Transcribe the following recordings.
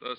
The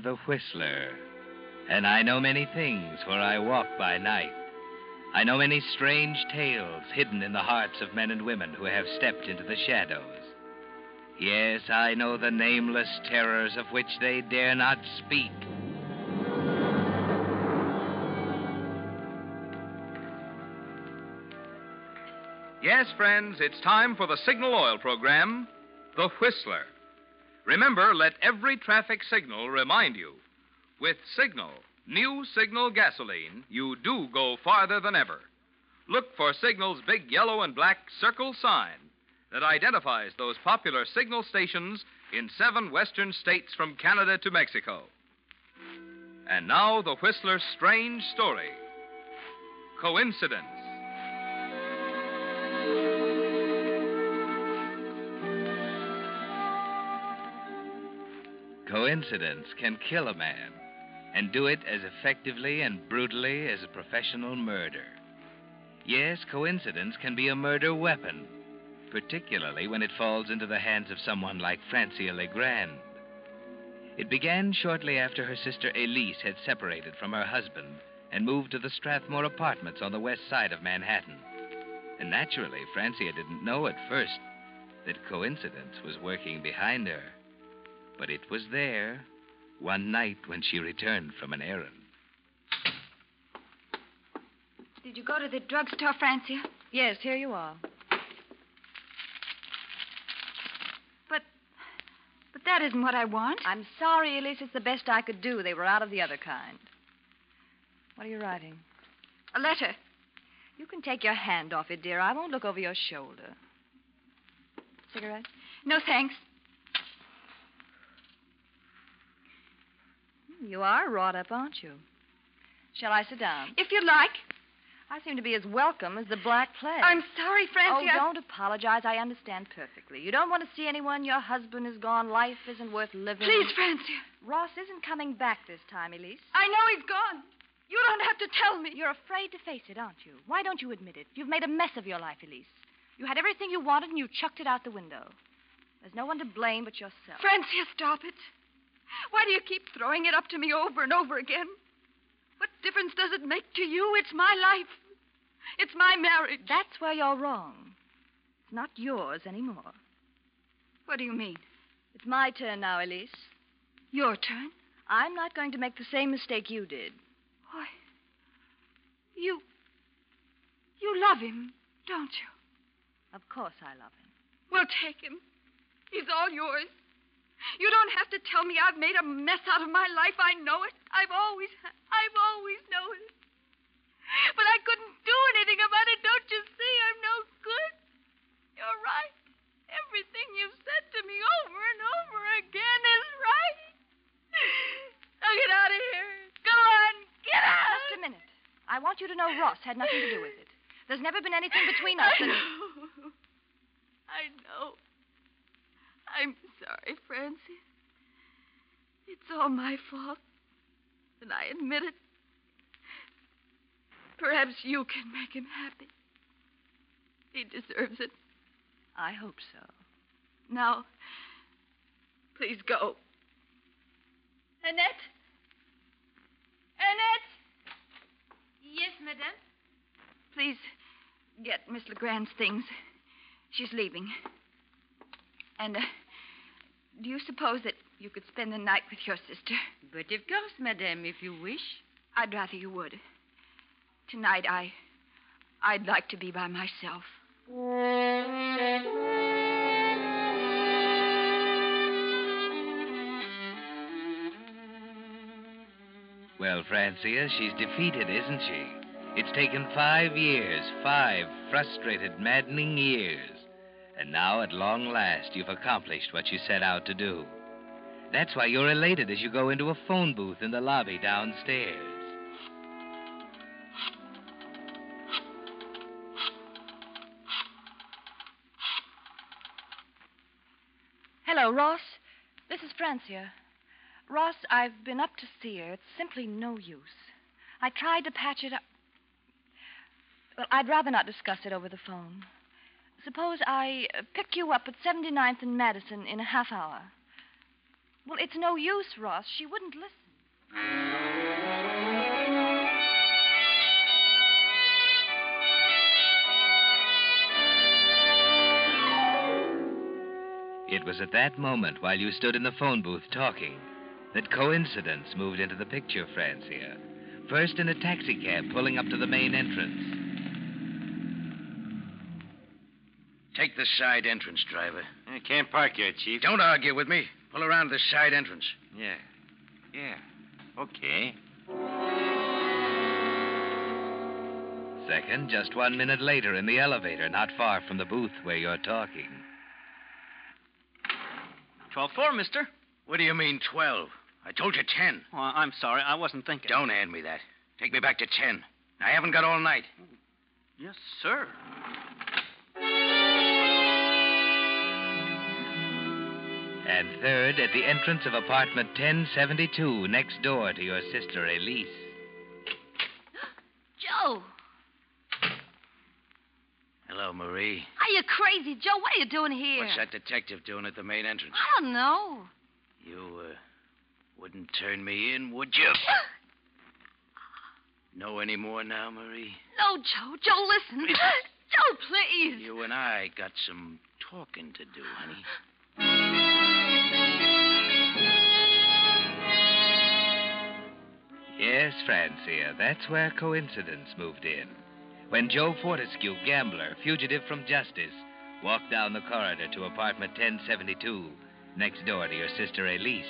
The Whistler, and I know many things where I walk by night. I know many strange tales hidden in the hearts of men and women who have stepped into the shadows. Yes, I know the nameless terrors of which they dare not speak. Yes, friends, it's time for the Signal Oil program, The Whistler. Remember, let every traffic signal remind you. With Signal, new Signal gasoline, you do go farther than ever. Look for Signal's big yellow and black circle sign that identifies those popular Signal stations in 7 western states from Canada to Mexico. And now, the Whistler's strange story. Coincidence. Coincidence can kill a man, and do it as effectively and brutally as a professional murder. Yes, coincidence can be a murder weapon, particularly when it falls into the hands of someone like Francia LeGrand. It began shortly after her sister Elise had separated from her husband and moved to the Strathmore Apartments on the west side of Manhattan. And naturally, Francia didn't know at first that coincidence was working behind her. But it was there one night when she returned from an errand. Did you go to the drugstore, Francia? Yes, here you are. But that isn't what I want. I'm sorry, Elise. It's the best I could do. They were out of the other kind. What are you writing? A letter. You can take your hand off it, dear. I won't look over your shoulder. Cigarette? No, thanks. You are wrought up, aren't you? Shall I sit down? If you like. I seem to be as welcome as the Black Plague. I'm sorry, Francia. Oh, don't apologize. I understand perfectly. You don't want to see anyone. Your husband is gone. Life isn't worth living. Please, Francia. Ross isn't coming back this time, Elise. I know he's gone. You don't have to tell me. You're afraid to face it, aren't you? Why don't you admit it? You've made a mess of your life, Elise. You had everything you wanted, and you chucked it out the window. There's no one to blame but yourself. Francia, stop it. Why do you keep throwing it up to me over and over again? What difference does it make to you? It's my life. It's my marriage. That's where you're wrong. It's not yours anymore. What do you mean? It's my turn now, Elise. Your turn? I'm not going to make the same mistake you did. Why? You love him, don't you? Of course I love him. Well, take him. He's all yours. You don't have to tell me I've made a mess out of my life. I know it. I've always known it. But I couldn't do anything about it. Don't you see? I'm no good. You're right. Everything you've said to me over and over again is right. Now get out of here. Go on. Get out. Just a minute. I want you to know Ross had nothing to do with it. There's never been anything between us. I know. I'm sorry, Francie. It's all my fault, and I admit it. Perhaps you can make him happy. He deserves it. I hope so. Now, please go. Annette? Annette! madame. Please get Miss LeGrand's things. She's leaving. And do you suppose that you could spend the night with your sister? But of course, madame, if you wish. I'd rather you would. Tonight, I'd like to be by myself. Well, Francia, she's defeated, isn't she? It's taken 5 years, 5 frustrated, maddening years. And now, at long last, you've accomplished what you set out to do. That's why you're elated as you go into a phone booth in the lobby downstairs. Hello, Ross. This is Francia. Ross, I've been up to see her. It's simply no use. I tried to patch it up. Well, I'd rather not discuss it over the phone. Suppose I pick you up at 79th and Madison in a half hour. Well, it's no use, Ross. She wouldn't listen. It was at that moment, while you stood in the phone booth talking, that coincidence moved into the picture, Francia. First in a taxicab pulling up to the main entrance. Take the side entrance, driver. I can't park here, Chief. Don't argue with me. Pull around to the side entrance. Yeah. Okay. Second, just 1 minute later in the elevator, not far from the booth where you're talking. 12-4, mister. What do you mean, 12? I told you 10. Oh, I'm sorry. I wasn't thinking. Don't hand me that. Take me back to 10. I haven't got all night. Yes, sir. And third, at the entrance of apartment 1072, next door to your sister, Elise. Joe! Hello, Marie. Are you crazy, Joe? What are you doing here? What's that detective doing at the main entrance? I don't know. You wouldn't turn me in, would you? Know any more now, Marie? No, Joe. Joe, listen. Joe, please. You and I got some talking to do, honey. Yes, Francia, that's where coincidence moved in. When Joe Fortescue, gambler, fugitive from justice, walked down the corridor to apartment 1072, next door to your sister Elise,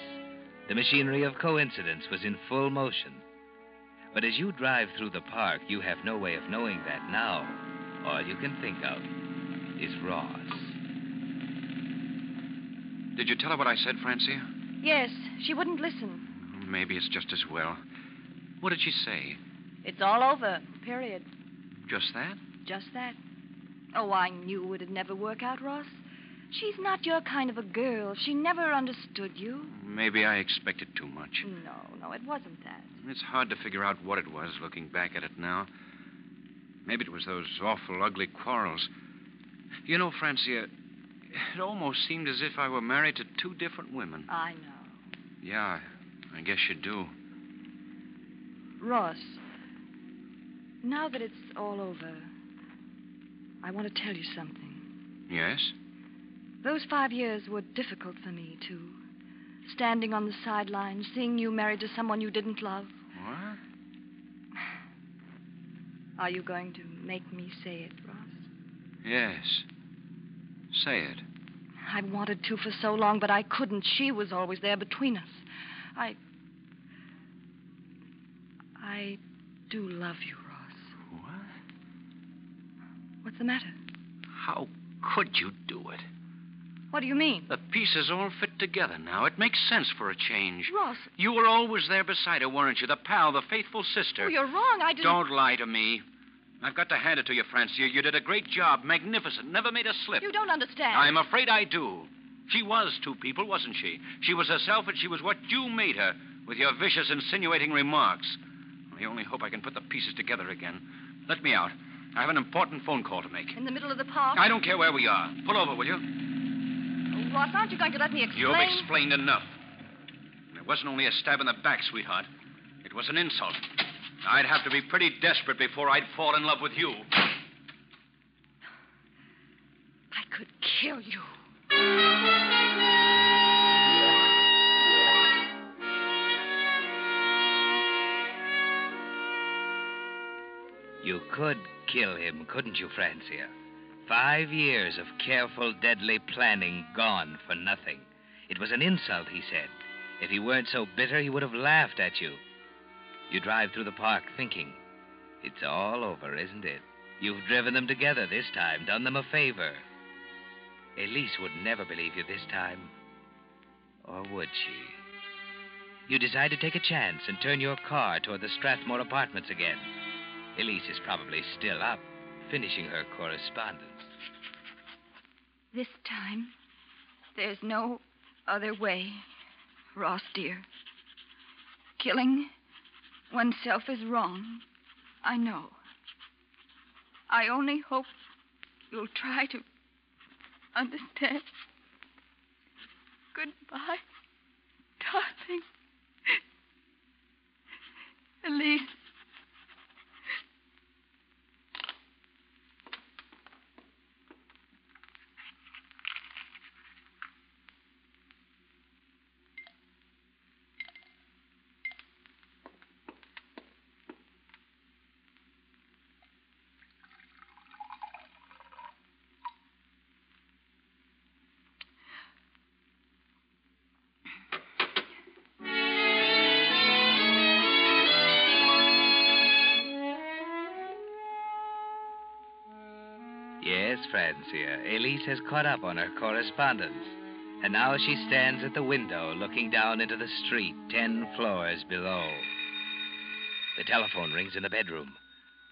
the machinery of coincidence was in full motion. But as you drive through the park, you have no way of knowing that now. All you can think of is Ross. Did you tell her what I said, Francia? Yes, she wouldn't listen. Maybe it's just as well. What did she say? It's all over, period. Just that? Just that. Oh, I knew it'd never work out, Ross. She's not your kind of a girl. She never understood you. Maybe I expected too much. No, it wasn't that. It's hard to figure out what it was, looking back at it now. Maybe it was those awful, ugly quarrels. You know, Francia, it almost seemed as if I were married to 2 different women. I know. Yeah, I guess you do. Ross, now that it's all over, I want to tell you something. Yes? Those 5 years were difficult for me, too. Standing on the sidelines, seeing you married to someone you didn't love. What? Are you going to make me say it, Ross? Yes. Say it. I wanted to for so long, but I couldn't. She was always there between us. I do love you, Ross. What? What's the matter? How could you do it? What do you mean? The pieces all fit together now. It makes sense for a change. Ross. You were always there beside her, weren't you? The pal, the faithful sister. Oh, you're wrong. I didn't... Don't lie to me. I've got to hand it to you, Francia. You did a great job. Magnificent. Never made a slip. You don't understand. I'm afraid I do. She was 2 people, wasn't she? She was herself, and she was what you made her with your vicious, insinuating remarks. I only hope I can put the pieces together again. Let me out. I have an important phone call to make. In the middle of the park? I don't care where we are. Pull over, will you? Oh, Ross, aren't you going to let me explain? You've explained enough. And it wasn't only a stab in the back, sweetheart. It was an insult. I'd have to be pretty desperate before I'd fall in love with you. I could kill you. You could kill him, couldn't you, Francia? 5 years of careful, deadly planning gone for nothing. It was an insult, he said. If he weren't so bitter, he would have laughed at you. You drive through the park thinking, it's all over, isn't it? You've driven them together this time, done them a favor. Elise would never believe you this time. Or would she? You decide to take a chance and turn your car toward the Strathmore Apartments again. Elise is probably still up, finishing her correspondence. This time, there's no other way, Ross, dear. Killing oneself is wrong, I know. I only hope you'll try to understand. Goodbye, darling. Elise. Yes, Francia, Elise has caught up on her correspondence. And now she stands at the window looking down into the street 10 floors below. The telephone rings in the bedroom,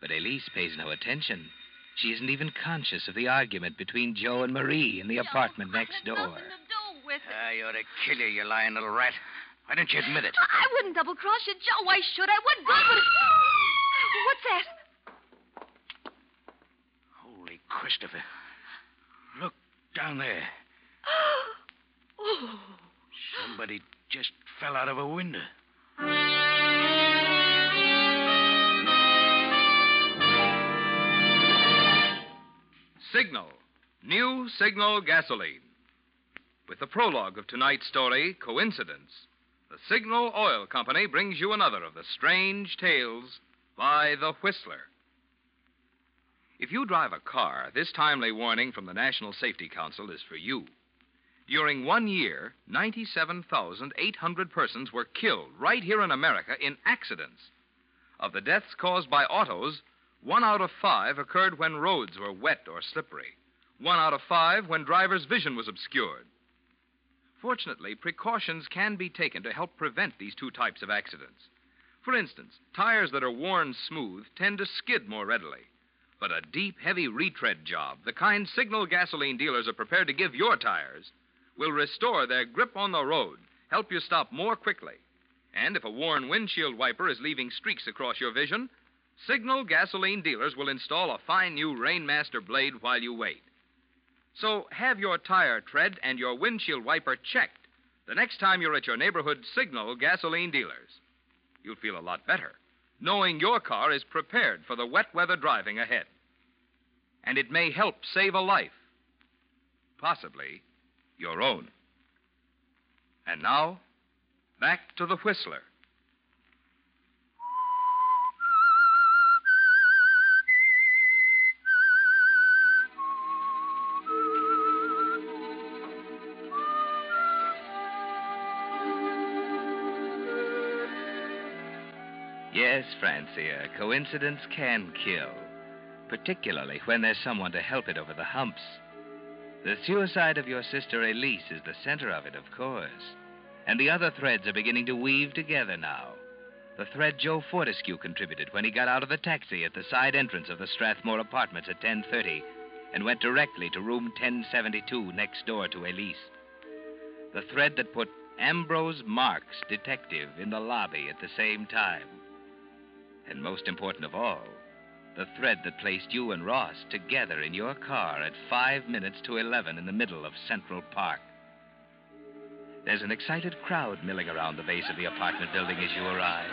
but Elise pays no attention. She isn't even conscious of the argument between Joe and Marie in the apartment next door. Nothing to do with it. You ought to kill you, you lying little rat. Why don't you admit it? I wouldn't double-cross you, Joe. Why should I? What good would... What's that? Christopher, look down there. Oh. Somebody just fell out of a window. Signal. New Signal gasoline. With the prologue of tonight's story, Coincidence, the Signal Oil Company brings you another of the strange tales by The Whistler. If you drive a car, this timely warning from the National Safety Council is for you. During 1 year, 97,800 persons were killed right here in America in accidents. Of the deaths caused by autos, 1 out of 5 occurred when roads were wet or slippery. 1 out of 5 when drivers' vision was obscured. Fortunately, precautions can be taken to help prevent these two types of accidents. For instance, tires that are worn smooth tend to skid more readily. But a deep, heavy retread job, the kind Signal gasoline dealers are prepared to give your tires, will restore their grip on the road, help you stop more quickly. And if a worn windshield wiper is leaving streaks across your vision, Signal gasoline dealers will install a fine new Rainmaster blade while you wait. So have your tire tread and your windshield wiper checked the next time you're at your neighborhood Signal gasoline dealers. You'll feel a lot better, knowing your car is prepared for the wet weather driving ahead. And it may help save a life, possibly your own. And now, back to The Whistler. Yes, Francia, coincidence can kill, particularly when there's someone to help it over the humps. The suicide of your sister Elise is the center of it, of course. And the other threads are beginning to weave together now. The thread Joe Fortescue contributed when he got out of the taxi at the side entrance of the Strathmore Apartments at 10:30 and went directly to room 1072 next door to Elise. The thread that put Ambrose Marks, detective, in the lobby at the same time. And most important of all, the thread that placed you and Ross together in your car at 11:05 in the middle of Central Park. There's an excited crowd milling around the base of the apartment building as you arrive.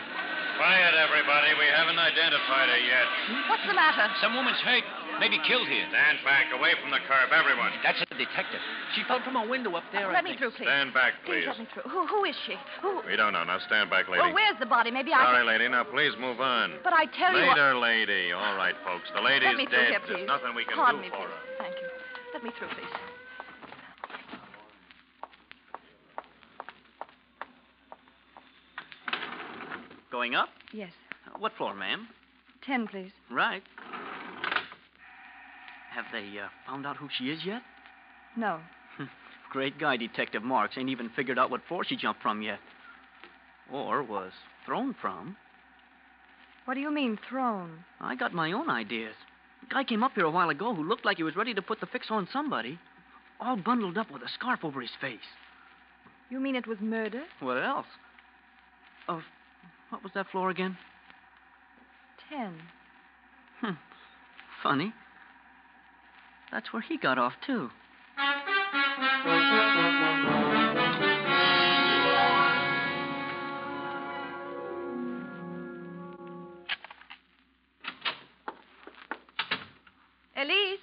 Quiet, everybody. We haven't identified her yet. What's the matter? Some woman's hurt. Maybe killed here. Stand back, away from the curb, everyone. That's a detective. She fell from a window up there. Let me through, please. Stand back, please. Let me through. Who is she? Who? We don't know. Now stand back, lady. Well, where's the body? Maybe I... Sorry, lady. Now, please move on. But I tell you... Later, lady. All right, folks. The lady's dead. Let me through here, please. There's nothing we can do for her. Thank you. Let me through, please. Going up? Yes. What floor, ma'am? 10, please. Right. Have they found out who she is yet? No. Great guy, Detective Marks. Ain't even figured out what floor she jumped from yet. Or was thrown from. What do you mean, thrown? I got my own ideas. A guy came up here a while ago who looked like he was ready to put the fix on somebody. All bundled up with a scarf over his face. You mean it was murder? What else? What was that floor again? 10. Funny. That's where he got off, too. Elise?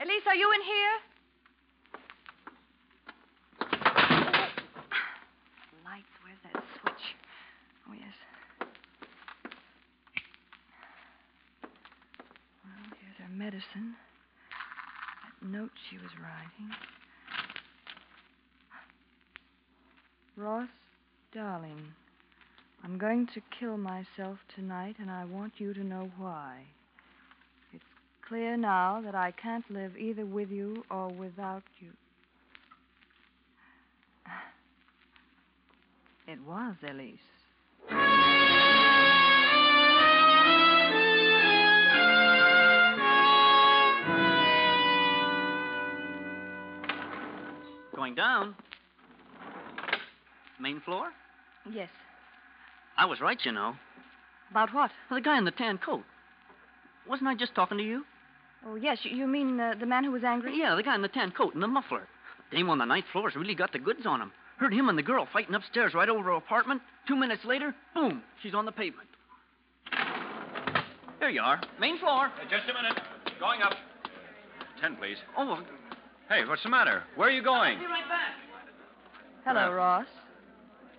Elise, are you in here? Lights, where's that switch? Oh, yes. Medicine. That note she was writing. Ross, darling, I'm going to kill myself tonight, and I want you to know why. It's clear now that I can't live either with you or without you. It was Elise. Going down. Main floor? Yes. I was right, you know. About what? Well, the guy in the tan coat. Wasn't I just talking to you? Oh, yes. You mean the man who was angry? Yeah, the guy in the tan coat and the muffler. Dame on the ninth floor's really got the goods on him. Heard him and the girl fighting upstairs right over her apartment. 2 minutes later, boom, she's on the pavement. There you are. Main floor. Just a minute. Going up. 10, please. Oh, hey, what's the matter? Where are you going? I'll be right back. Hello, Ross.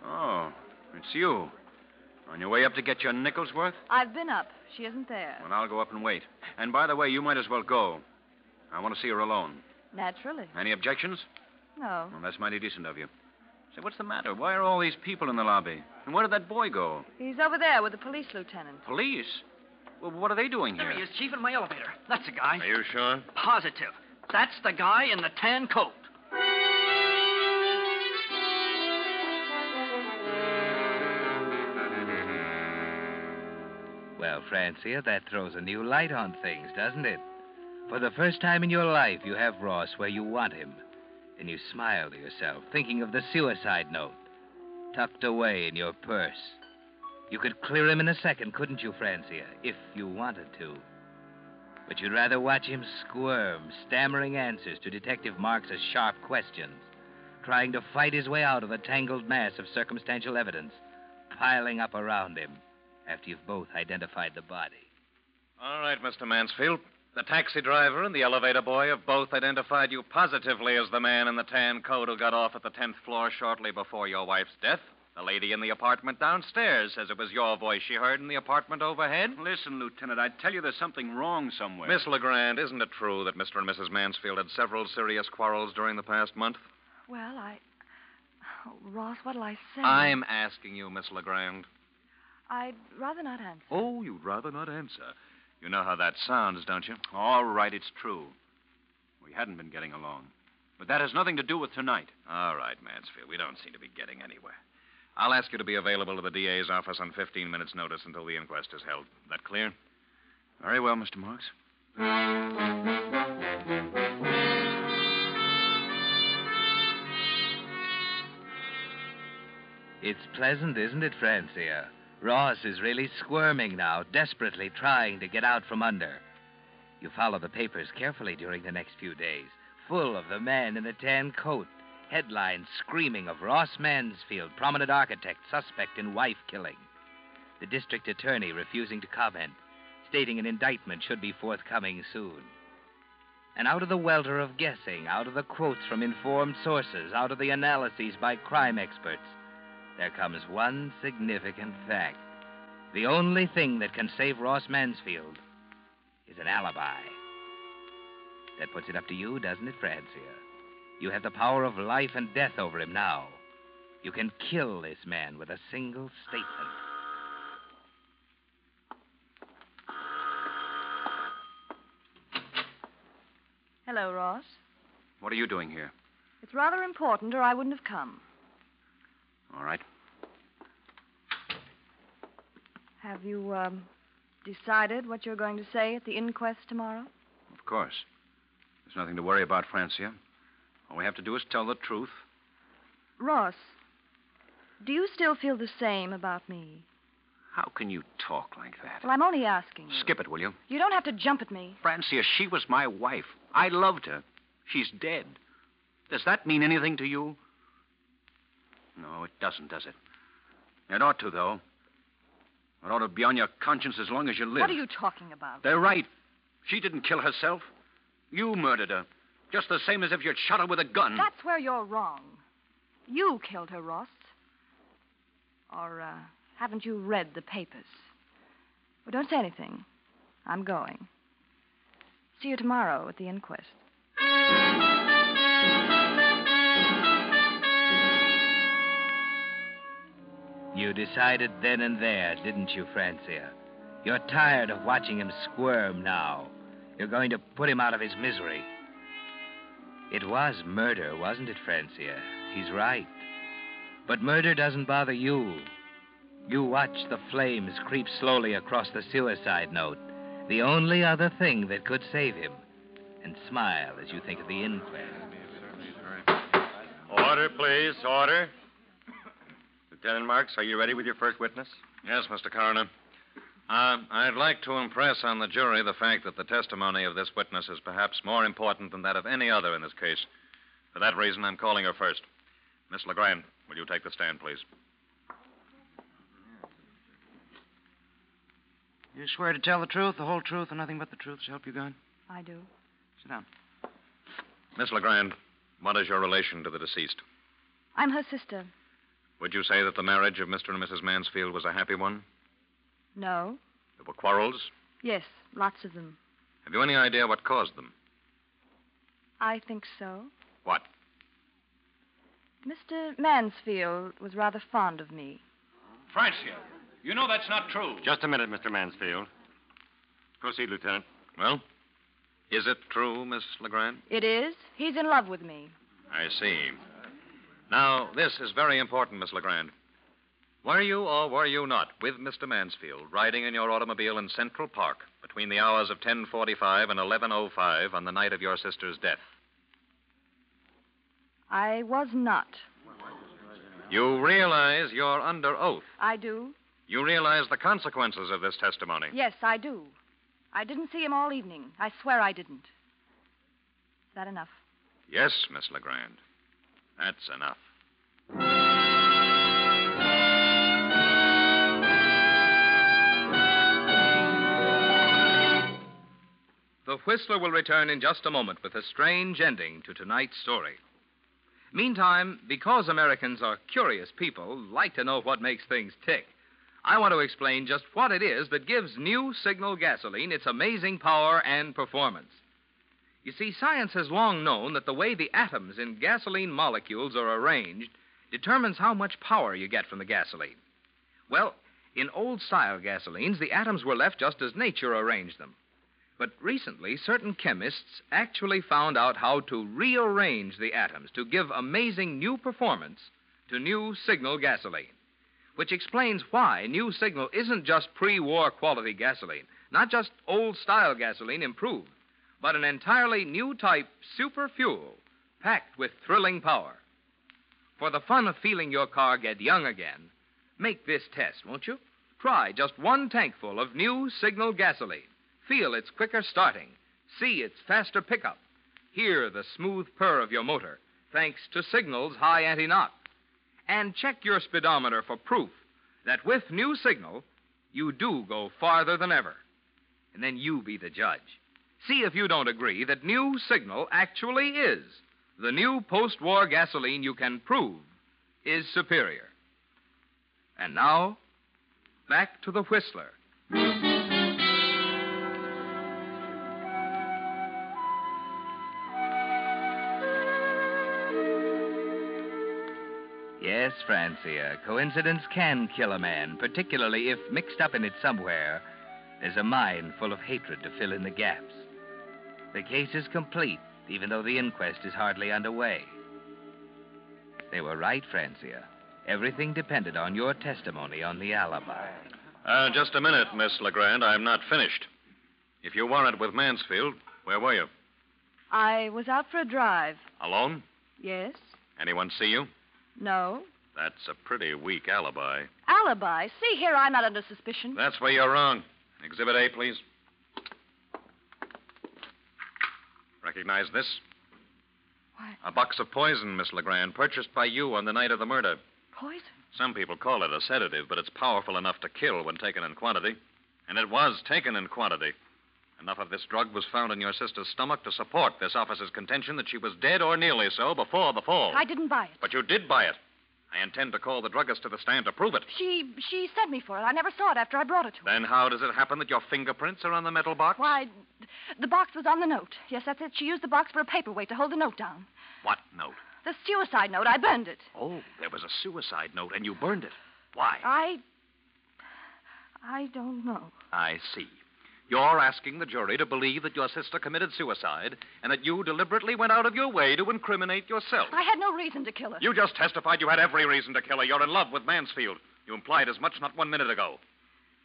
Oh, it's you. On your way up to get your nickel's worth? I've been up. She isn't there. Well, I'll go up and wait. And by the way, you might as well go. I want to see her alone. Naturally. Any objections? No. Well, that's mighty decent of you. Say, what's the matter? Why are all these people in the lobby? And where did that boy go? He's over there with the police lieutenant. Police? Well, what are they doing here? There he is, Chief, in my elevator. That's the guy. Are you sure? Positive. That's the guy in the tan coat. Well, Francia, that throws a new light on things, doesn't it? For the first time in your life, you have Ross where you want him. And you smile to yourself, thinking of the suicide note tucked away in your purse. You could clear him in a second, couldn't you, Francia, if you wanted to? But you'd rather watch him squirm, stammering answers to Detective Marks' sharp questions, trying to fight his way out of a tangled mass of circumstantial evidence piling up around him after you've both identified the body. All right, Mr. Mansfield. The taxi driver and the elevator boy have both identified you positively as the man in the tan coat who got off at the 10th floor shortly before your wife's death. The lady in the apartment downstairs says it was your voice she heard in the apartment overhead. Listen, Lieutenant, I tell you there's something wrong somewhere. Miss LeGrand, isn't it true that Mr. and Mrs. Mansfield had several serious quarrels during the past month? Well, Oh, Ross, what'll I say? I'm asking you, Miss LeGrand. I'd rather not answer. Oh, you'd rather not answer. You know how that sounds, don't you? All right, it's true. We hadn't been getting along. But that has nothing to do with tonight. All right, Mansfield, we don't seem to be getting anywhere. I'll ask you to be available to the DA's office on 15 minutes' notice until the inquest is held. That clear? Very well, Mr. Marks. It's pleasant, isn't it, Francia? Ross is really squirming now, desperately trying to get out from under. You follow the papers carefully during the next few days, full of the man in the tan coat Headline screaming of Ross Mansfield, prominent architect, suspect in wife killing. The district attorney refusing to comment, stating an indictment should be forthcoming soon. And out of the welter of guessing, out of the quotes from informed sources, out of the analyses by crime experts, there comes one significant fact. The only thing that can save Ross Mansfield is an alibi. That puts it up to you, doesn't it, Francia? You have the power of life and death over him now. You can kill this man with a single statement. Hello, Ross. What are you doing here? It's rather important, or I wouldn't have come. All right. Have you, decided what you're going to say at the inquest tomorrow? Of course. There's nothing to worry about, Francia. All we have to do is tell the truth. Ross, do you still feel the same about me? How can you talk like that? Well, I'm only asking you. Skip it, will you? You don't have to jump at me. Francia, she was my wife. I loved her. She's dead. Does that mean anything to you? No, it doesn't, does it? It ought to, though. It ought to be on your conscience as long as you live. What are you talking about? They're right. She didn't kill herself. You murdered her. Just the same as if you'd shot her with a gun. That's where you're wrong. You killed her, Ross. Or, haven't you read the papers? Well, don't say anything. I'm going. See you tomorrow at the inquest. You decided then and there, didn't you, Francia? You're tired of watching him squirm now. You're going to put him out of his misery. It was murder, wasn't it, Francia? He's right. But murder doesn't bother you. You watch the flames creep slowly across the suicide note, the only other thing that could save him, and smile as you think of the inquest. Order, please, order. Lieutenant Marks, are you ready with your first witness? Yes, Mr. Coroner. I'd like to impress on the jury the fact that the testimony of this witness is perhaps more important than that of any other in this case. For that reason, I'm calling her first. Miss LeGrand, will you take the stand, please? You swear to tell the truth, the whole truth, and nothing but the truth, so help you God? I do. Sit down. Miss LeGrand, what is your relation to the deceased? I'm her sister. Would you say that the marriage of Mr. and Mrs. Mansfield was a happy one? No. There were quarrels? Yes, lots of them. Have you any idea what caused them? I think so. What? Mr. Mansfield was rather fond of me. Francia, you know that's not true. Just a minute, Mr. Mansfield. Proceed, Lieutenant. Well, is it true, Miss LeGrand? It is. He's in love with me. I see. Now, this is very important, Miss LeGrand. Were you or were you not with Mr. Mansfield riding in your automobile in Central Park between the hours of 10:45 and 11:05 on the night of your sister's death? I was not. You realize you're under oath? I do. You realize the consequences of this testimony? Yes, I do. I didn't see him all evening. I swear I didn't. Is that enough? Yes, Miss LeGrand. That's enough. The Whistler will return in just a moment with a strange ending to tonight's story. Meantime, because Americans are curious people, like to know what makes things tick, I want to explain just what it is that gives new Signal gasoline its amazing power and performance. You see, science has long known that the way the atoms in gasoline molecules are arranged determines how much power you get from the gasoline. Well, in old-style gasolines, the atoms were left just as nature arranged them. But recently, certain chemists actually found out how to rearrange the atoms to give amazing new performance to new Signal gasoline, which explains why new Signal isn't just pre-war quality gasoline, not just old-style gasoline improved, but an entirely new type super fuel packed with thrilling power. For the fun of feeling your car get young again, make this test, won't you? Try just one tankful of new Signal gasoline. Feel its quicker starting. See its faster pickup. Hear the smooth purr of your motor. thanks to Signal's high anti-knock. And check your speedometer for proof that with new Signal, you do go farther than ever. And then you be the judge. See if you don't agree that new Signal actually is the new post-war gasoline you can prove is superior. And now, back to the Whistler. Yes, Francia, coincidence can kill a man, particularly if mixed up in it somewhere there's a mind full of hatred to fill in the gaps. The case is complete, even though the inquest is hardly underway. They were right, Francia. Everything depended on your testimony on the alibi. Just a minute, Miss LeGrand. I'm not finished. If you weren't with Mansfield, where were you? I was out for a drive. Alone? Yes. Anyone see you? No. That's a pretty weak alibi. Alibi? See here, I'm not under suspicion. That's where you're wrong. Exhibit A, please. Recognize this? What? A box of poison, Miss LeGrand, purchased by you on the night of the murder. Poison? Some people call it a sedative, but it's powerful enough to kill when taken in quantity. And it was taken in quantity. Enough of this drug was found in your sister's stomach to support this officer's contention that she was dead or nearly so before the fall. I didn't buy it. But you did buy it. I intend to call the druggist to the stand to prove it. She sent me for it. I never saw it after I brought it to her. Then how does it happen that your fingerprints are on the metal box? Why, the box was on the note. Yes, that's it. She used the box for a paperweight to hold the note down. What note? The suicide note. I burned it. Oh, there was a suicide note, and you burned it. Why? I don't know. I see. You're asking the jury to believe that your sister committed suicide and that you deliberately went out of your way to incriminate yourself. I had no reason to kill her. You just testified you had every reason to kill her. You're in love with Mansfield. You implied as much not 1 minute ago.